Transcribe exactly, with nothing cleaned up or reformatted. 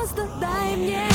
Просто дай мне